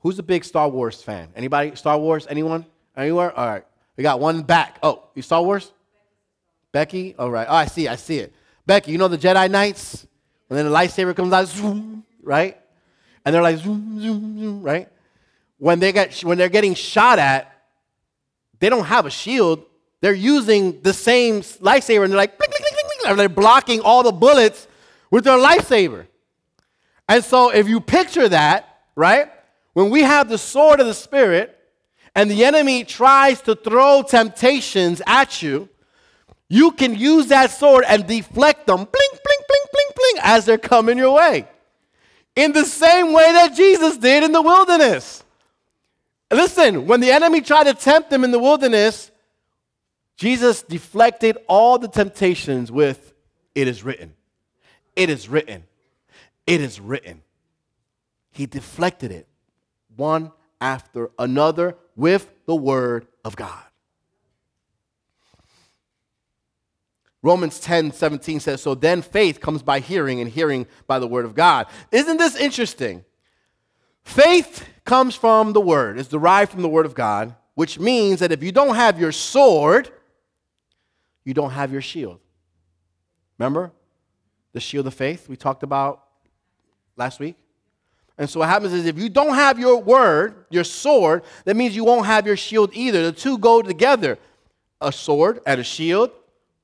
Who's a big Star Wars fan? Anybody? Star Wars? Anyone? Anywhere? All right. We got one back. Oh, you Star Wars? Becky? All right. Oh, I see. I see it. Becky, you know the Jedi Knights? And then the lightsaber comes out, zoom, right? And they're like, zoom, zoom, zoom, right? When, they get, when they're getting shot at, they don't have a shield. They're using the same lightsaber, and they're like, blink, blink, blink, blink, and they're blocking all the bullets with their lightsaber. And so if you picture that, right, when we have the sword of the Spirit and the enemy tries to throw temptations at you, you can use that sword and deflect them, blink, blink, blink, blink, blink, as they're coming your way. In the same way that Jesus did in the wilderness. Listen, when the enemy tried to tempt them in the wilderness, Jesus deflected all the temptations with, it is written, it is written, it is written. He deflected it one after another with the Word of God. Romans ten seventeen says, so then faith comes by hearing, and hearing by the Word of God. Isn't this interesting? Faith comes from the Word. It's derived from the Word of God, which means that if you don't have your sword, you don't have your shield. Remember the shield of faith we talked about last week? And so what happens is if you don't have your word, your sword, that means you won't have your shield either. The two go together, a sword and a shield,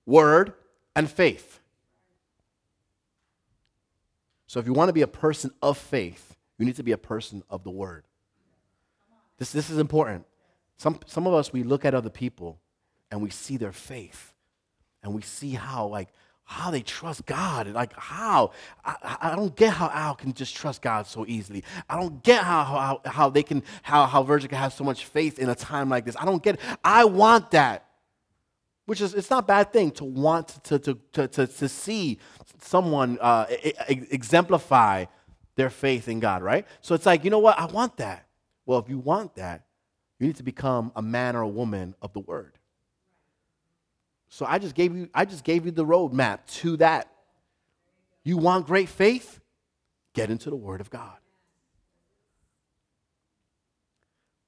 word and faith. So if you want to be a person of faith, you need to be a person of the word. This, this is important. Some, some of us, we look at other people and we see their faith and we see how, like, how they trust God. And like, how? I, I don't get how Al can just trust God so easily. I don't get how how, how they can, how, how Virgil can have so much faith in a time like this. I don't get it. I want that. Which is, it's not a bad thing to want to, to, to, to, to see someone uh, exemplify their faith in God, right? So it's like, you know what? I want that. Well, if you want that, you need to become a man or a woman of the word. So I just gave you, I just gave you the roadmap to that. You want great faith? Get into the Word of God.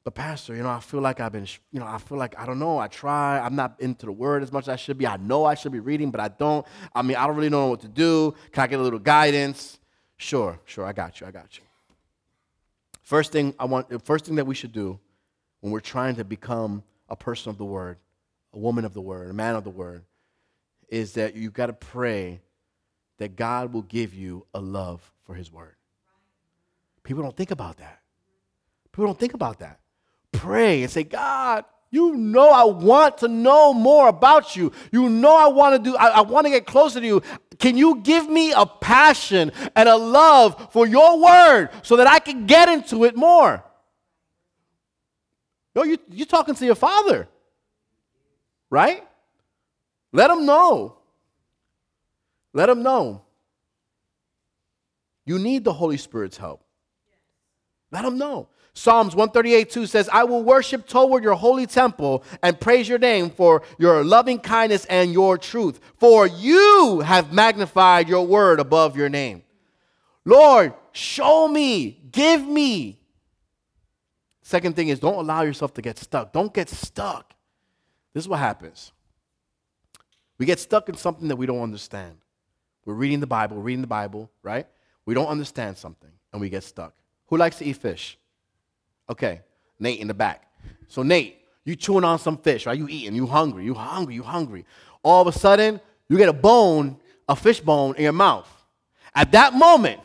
But Pastor, you know, I feel like I've been, you know, I feel like, I don't know, I try, I'm not into the Word as much as I should be. I know I should be reading, but I don't. I mean, I don't really know what to do. Can I get a little guidance? Sure, sure, I got you, I got you. First thing I want, the first thing that we should do when we're trying to become a person of the Word, a woman of the Word, a man of the Word, is that you've got to pray that God will give you a love for His Word. People don't think about that. People don't think about that. Pray and say, God, you know I want to know more about you. You know I want to do, I, I want to get closer to you. Can you give me a passion and a love for your word so that I can get into it more? Yo, you, you're talking to your Father, right? Let Him know. Let Him know. You need the Holy Spirit's help. Let Him know. Psalms one thirty-eight two says, I will worship toward your holy temple and praise your name for your loving kindness and your truth. For you have magnified your word above your name. Lord, show me, give me. Second thing is, don't allow yourself to get stuck. Don't get stuck. This is what happens. We get stuck in something that we don't understand. We're reading the Bible, reading the Bible, right? We don't understand something, and we get stuck. Who likes to eat fish? Okay, Nate in the back. So Nate, you chewing on some fish, right? You eating, you hungry, you hungry, you hungry. All of a sudden, you get a bone, a fish bone in your mouth. At that moment,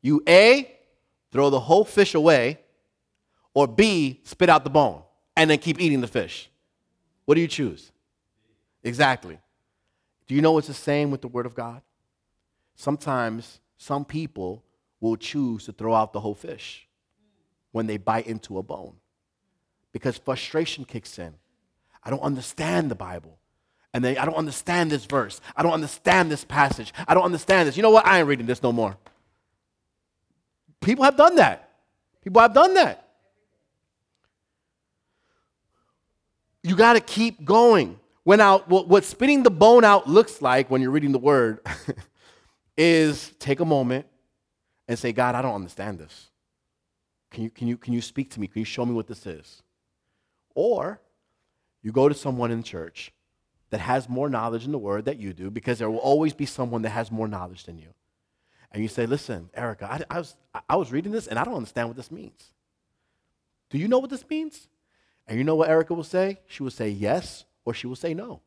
you A, throw the whole fish away, or B, spit out the bone and then keep eating the fish. What do you choose? Exactly. Do you know it's the same with the Word of God? Sometimes some people will choose to throw out the whole fish when they bite into a bone, because frustration kicks in. I don't understand the Bible. And then I don't understand this verse. I don't understand this passage. I don't understand this. You know what? I ain't reading this no more. People have done that. People have done that. You got to keep going. When out, what, what spitting the bone out looks like when you're reading the word is take a moment and say, God, I don't understand this. Can you, can you, can you speak to me? Can you show me what this is? Or you go to someone in church that has more knowledge in the word that you do, because there will always be someone that has more knowledge than you. And you say, listen, Erica, I, I, was, I was reading this and I don't understand what this means. Do you know what this means? And you know what Erica will say? She will say yes, or she will say no.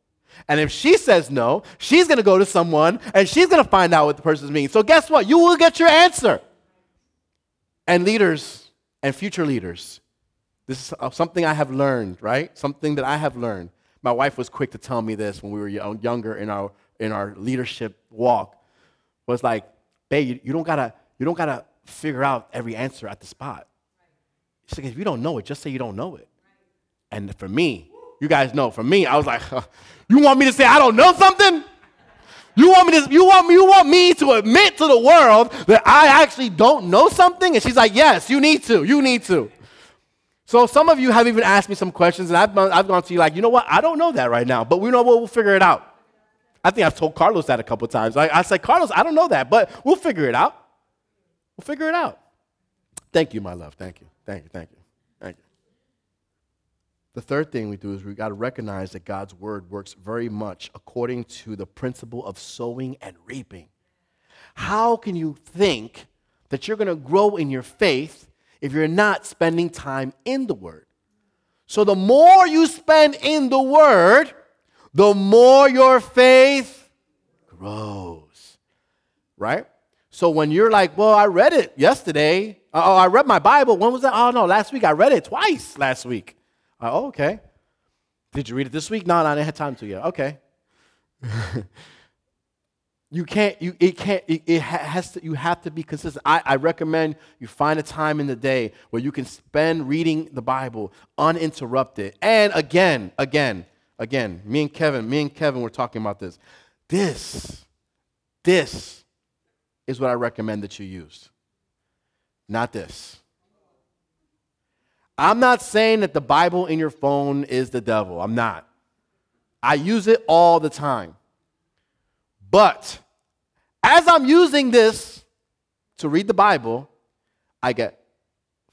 And if she says no, she's going to go to someone and she's going to find out what the person's means. So guess what? You will get your answer. And leaders and future leaders, this is something I have learned, right? Something that I have learned. My wife was quick to tell me this when we were younger in our in our leadership walk. Was like, babe, you, you don't gotta you don't gotta figure out every answer at the spot. She's like, if you don't know it, just say you don't know it. And for me, you guys know, for me, I was like, huh, you want me to say I don't know something? You want me to you want me you want me to admit to the world that I actually don't know something? And she's like, yes, you need to, you need to. So some of you have even asked me some questions, and I've, I've gone to you like, you know what? I don't know that right now, but we know what? We'll figure it out. I think I've told Carlos that a couple of times. I, I said, Carlos, I don't know that, but we'll figure it out. We'll figure it out. Thank you, my love. Thank you. Thank you. Thank you. Thank you. The third thing we do is we got to recognize that God's word works very much according to the principle of sowing and reaping. How can you think that you're going to grow in your faith if you're not spending time in the word? So the more you spend in the word, the more your faith grows, right? So when you're like, well, I read it yesterday. Oh, I read my Bible. When was that? Oh, no, last week. I read it twice last week. Oh, okay. Did you read it this week? No, no, I didn't have time to yet. Okay. You can't, you, it can't, it, it has to, you have to be consistent. I, I recommend you find a time in the day where you can spend reading the Bible uninterrupted. And again, again, again, me and Kevin, me and Kevin were talking about this. This, this is what I recommend that you use. Not this. I'm not saying that the Bible in your phone is the devil. I'm not. I use it all the time. But as I'm using this to read the Bible, I get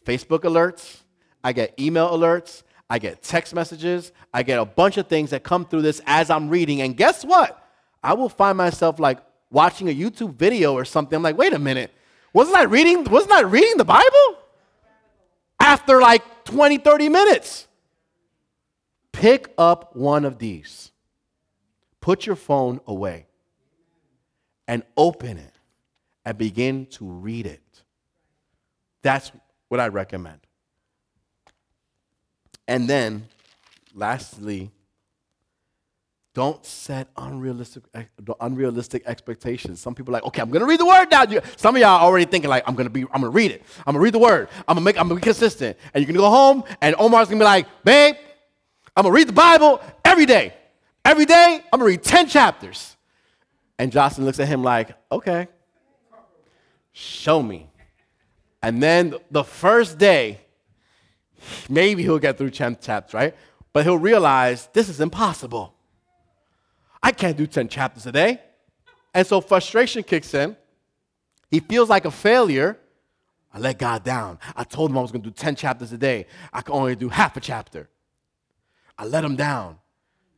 Facebook alerts, I get email alerts, I get text messages, I get a bunch of things that come through this as I'm reading. And guess what? I will find myself like watching a YouTube video or something. I'm like, wait a minute, wasn't I reading, wasn't I reading the Bible? After like twenty, thirty minutes. Pick up one of these. Put your phone away. And open it and begin to read it. That's what I recommend. And then, lastly, don't set unrealistic unrealistic expectations. Some people are like, okay, I'm gonna read the word now. Some of y'all are already thinking like, I'm gonna be, I'm gonna read it. I'm gonna read the word. I'm gonna make, I'm gonna be consistent. And you're gonna go home, and Omar's gonna be like, babe, I'm gonna read the Bible every day. Every day, I'm gonna read ten chapters. And Jocelyn looks at him like, okay, show me. And then the first day, maybe he'll get through ten chapters, right? But he'll realize this is impossible. I can't do ten chapters a day. And so frustration kicks in. He feels like a failure. I let God down. I told him I was going to do ten chapters a day. I can only do half a chapter. I let him down.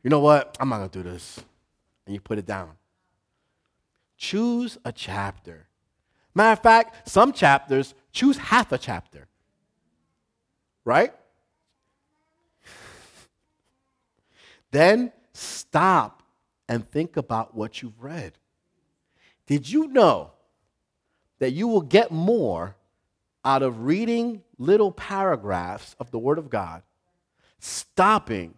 You know what? I'm not going to do this. And you put it down. Choose a chapter. Matter of fact, some chapters, choose half a chapter. Right? Then stop and think about what you've read. Did you know that you will get more out of reading little paragraphs of the Word of God, stopping,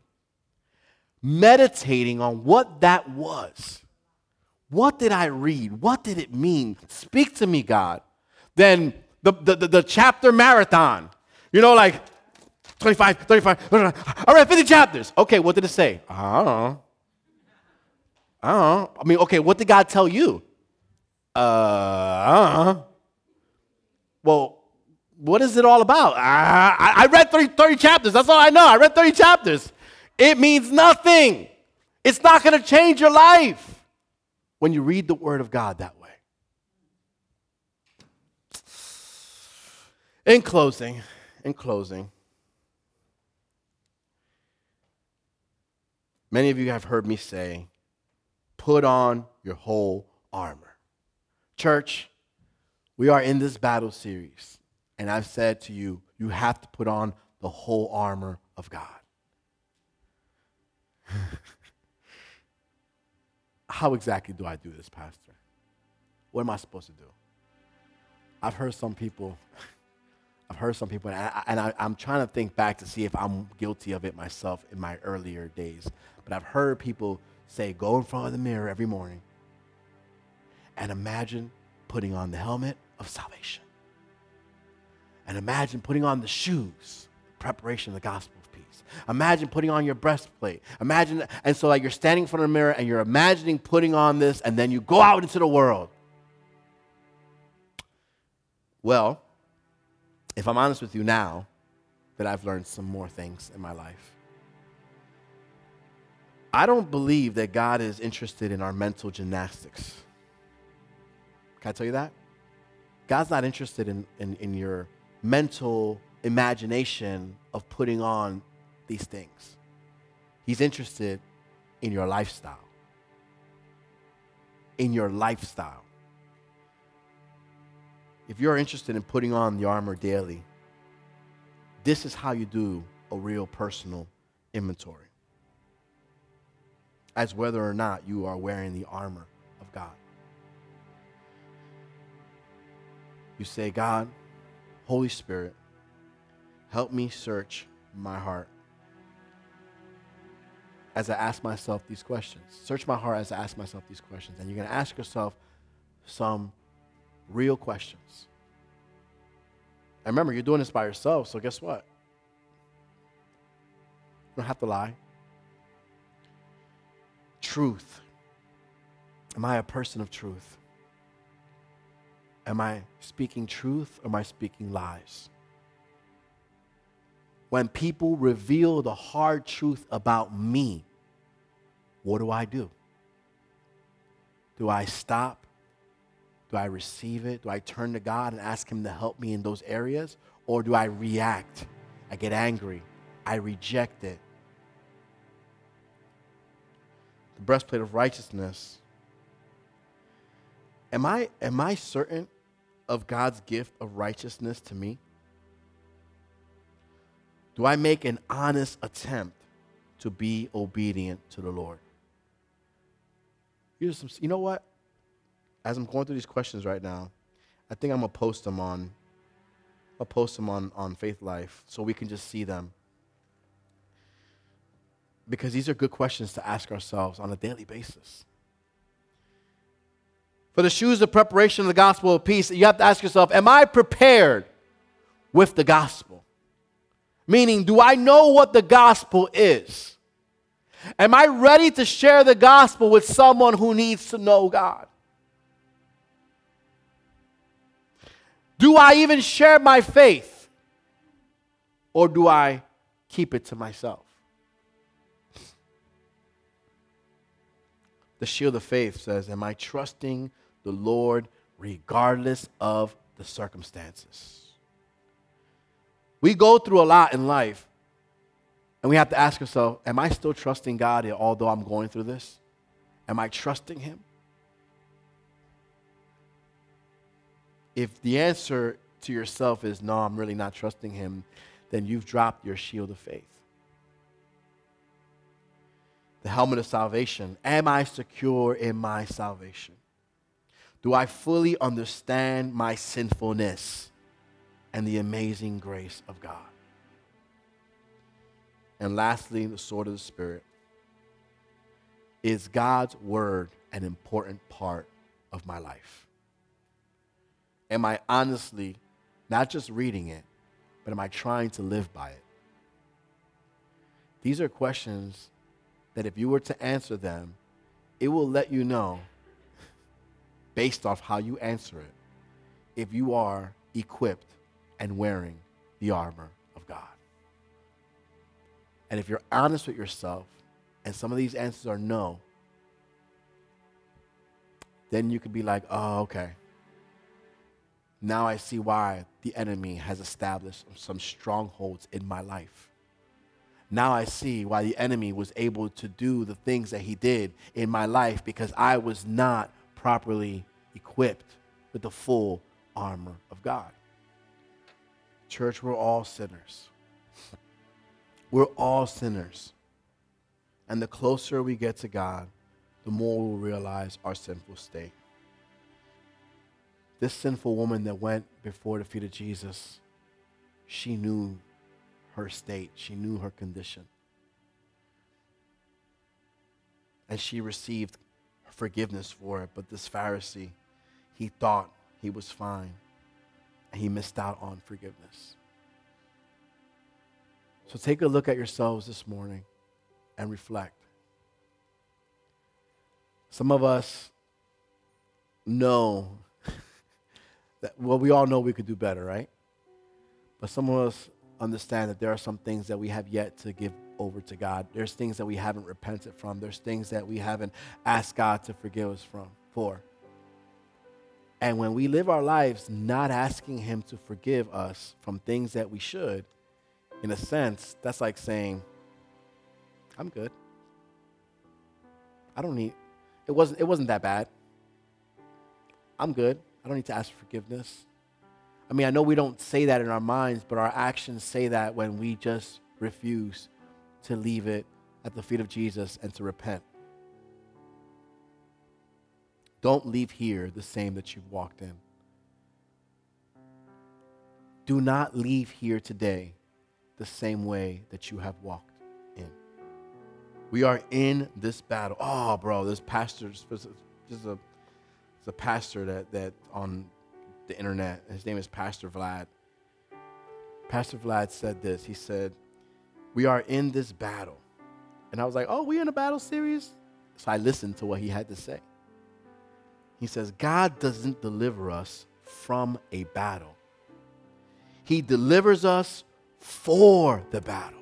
meditating on what that was? What did I read? What did it mean? Speak to me, God. Then the, the, the, the chapter marathon. You know, like twenty-five, thirty-five. All right, fifty chapters. Okay, what did it say? I don't know. I don't know. I mean, okay, what did God tell you? Uh, I don't know. well, what is it all about? I, I read thirty, thirty chapters. That's all I know. I read thirty chapters. It means nothing. It's not going to change your life when you read the Word of God that way. In closing, in closing, many of you have heard me say, put on your whole armor. Church, we are in this battle series, and I've said to you, you have to put on the whole armor of God. How exactly do I do this, Pastor? What am I supposed to do? I've heard some people, I've heard some people, and, I, and I, I'm trying to think back to see if I'm guilty of it myself in my earlier days, but I've heard people say, go in front of the mirror every morning and imagine putting on the helmet of salvation. And imagine putting on the shoes, preparation of the gospel of peace. Imagine putting on your breastplate. Imagine, and so like you're standing in front of the mirror and you're imagining putting on this, and then you go out into the world. Well, if I'm honest with you now, that I've learned some more things in my life. I don't believe that God is interested in our mental gymnastics. Can I tell you that? God's not interested in, in, in your mental imagination of putting on these things. He's interested in your lifestyle. In your lifestyle. If you're interested in putting on the armor daily, this is how you do a real personal inventory. As whether or not you are wearing the armor of God. You say, God, Holy Spirit, help me search my heart as I ask myself these questions. Search my heart as I ask myself these questions. And you're going to ask yourself some real questions. And remember, you're doing this by yourself, so guess what? You don't have to lie. Truth. Am I a person of truth? Am I speaking truth or am I speaking lies? When people reveal the hard truth about me, what do I do? Do I stop? Do I receive it? Do I turn to God and ask Him to help me in those areas? Or do I react? I get angry. I reject it. The breastplate of righteousness. Am I, am I certain of God's gift of righteousness to me? Do I make an honest attempt to be obedient to the Lord? Here's some, you know what? As I'm going through these questions right now, I think I'm gonna post them on, I'll post them on, on Faith Life so we can just see them. Because these are good questions to ask ourselves on a daily basis. For the shoes of preparation of the gospel of peace, you have to ask yourself, am I prepared with the gospel? Meaning, do I know what the gospel is? Am I ready to share the gospel with someone who needs to know God? Do I even share my faith? Or do I keep it to myself? The shield of faith says, am I trusting the Lord regardless of the circumstances? We go through a lot in life, and we have to ask ourselves, am I still trusting God although I'm going through this? Am I trusting Him? If the answer to yourself is, no, I'm really not trusting Him, then you've dropped your shield of faith. The helmet of salvation. Am I secure in my salvation? Do I fully understand my sinfulness and the amazing grace of God? And lastly, the sword of the Spirit. Is God's word an important part of my life? Am I honestly not just reading it, but am I trying to live by it? These are questions that if you were to answer them, it will let you know, based off how you answer it, if you are equipped and wearing the armor of God. And if you're honest with yourself, and some of these answers are no, then you could be like, oh, okay. Now I see why the enemy has established some strongholds in my life. Now I see why the enemy was able to do the things that he did in my life, because I was not properly equipped with the full armor of God. Church, we're all sinners. We're all sinners. And the closer we get to God, the more we'll realize our sinful state. This sinful woman that went before the feet of Jesus, she knew her state. She knew her condition. And she received forgiveness for it. But this Pharisee, he thought he was fine. And he missed out on forgiveness. So take a look at yourselves this morning and reflect. Some of us know that, well, we all know we could do better, right? But some of us understand that there are some things that we have yet to give over to God. There's things that we haven't repented from. There's things that we haven't asked God to forgive us from, for. And when we live our lives not asking Him to forgive us from things that we should, in a sense, that's like saying, I'm good. I don't need, it wasn't, it wasn't that bad. I'm good. I don't need to ask for forgiveness. I mean, I know we don't say that in our minds, but our actions say that when we just refuse to leave it at the feet of Jesus and to repent. Don't leave here the same that you've walked in. Do not leave here today the same way that you have walked in. We are in this battle. Oh, bro, this pastor, this is a, it's a pastor that, that on the internet, his name is Pastor Vlad. Pastor Vlad said this. He said, we are in this battle. And I was like, oh, we in a battle series? So I listened to what he had to say. He says, God doesn't deliver us from a battle. He delivers us for the battle.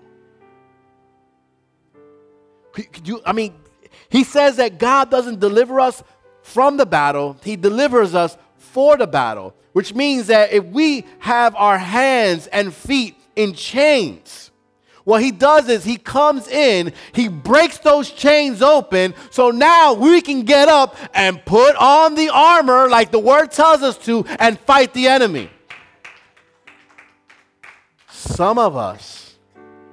Could you, I mean, he says that God doesn't deliver us from the battle. He delivers us for the battle, which means that if we have our hands and feet in chains, what he does is he comes in, he breaks those chains open, so now we can get up and put on the armor like the word tells us to and fight the enemy. Some of us,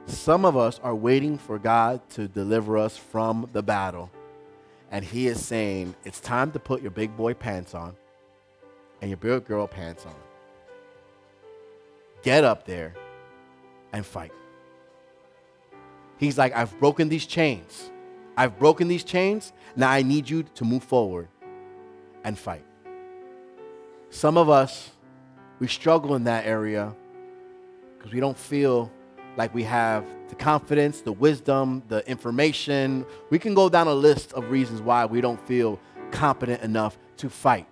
some of us are waiting for God to deliver us from the battle. And he is saying, it's time to put your big boy pants on and your big girl pants on. Get up there and fight. He's like, I've broken these chains. I've broken these chains. Now I need you to move forward and fight. Some of us, we struggle in that area because we don't feel like we have the confidence, the wisdom, the information. We can go down a list of reasons why we don't feel competent enough to fight.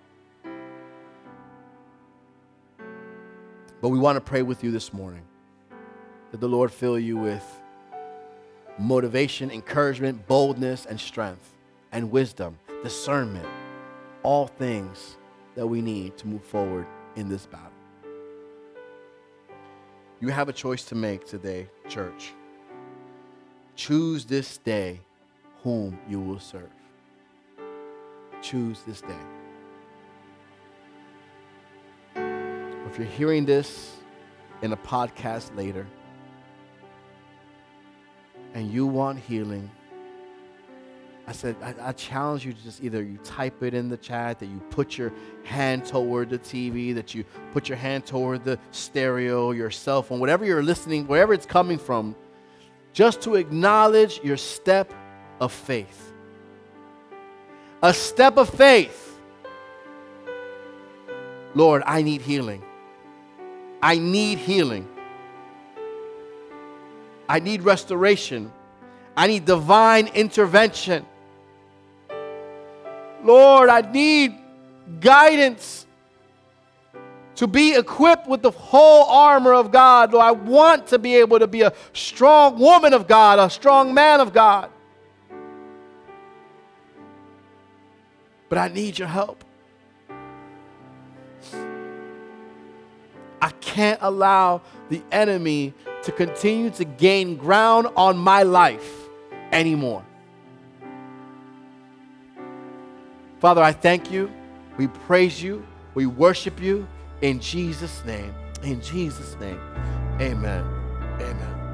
But we want to pray with you this morning that the Lord fill you with motivation, encouragement, boldness, and strength, and wisdom, discernment, all things that we need to move forward in this battle. You have a choice to make today, church. Choose this day whom you will serve. Choose this day. If you're hearing this in a podcast later and you want healing, I said, I, I challenge you to just either you type it in the chat, that you put your hand toward the T V, that you put your hand toward the stereo, your cell phone, whatever you're listening, wherever it's coming from, just to acknowledge your step of faith. A step of faith. Lord, I need healing. I need healing. I need restoration. I need divine intervention. Lord, I need guidance. to be equipped with the whole armor of God. Lord, I want to be able to be a strong woman of God, a strong man of God. But I need your help. I can't allow the enemy to continue to gain ground on my life anymore. Father, I thank you. We praise you. We worship you. In Jesus' name. In Jesus' name. Amen. Amen.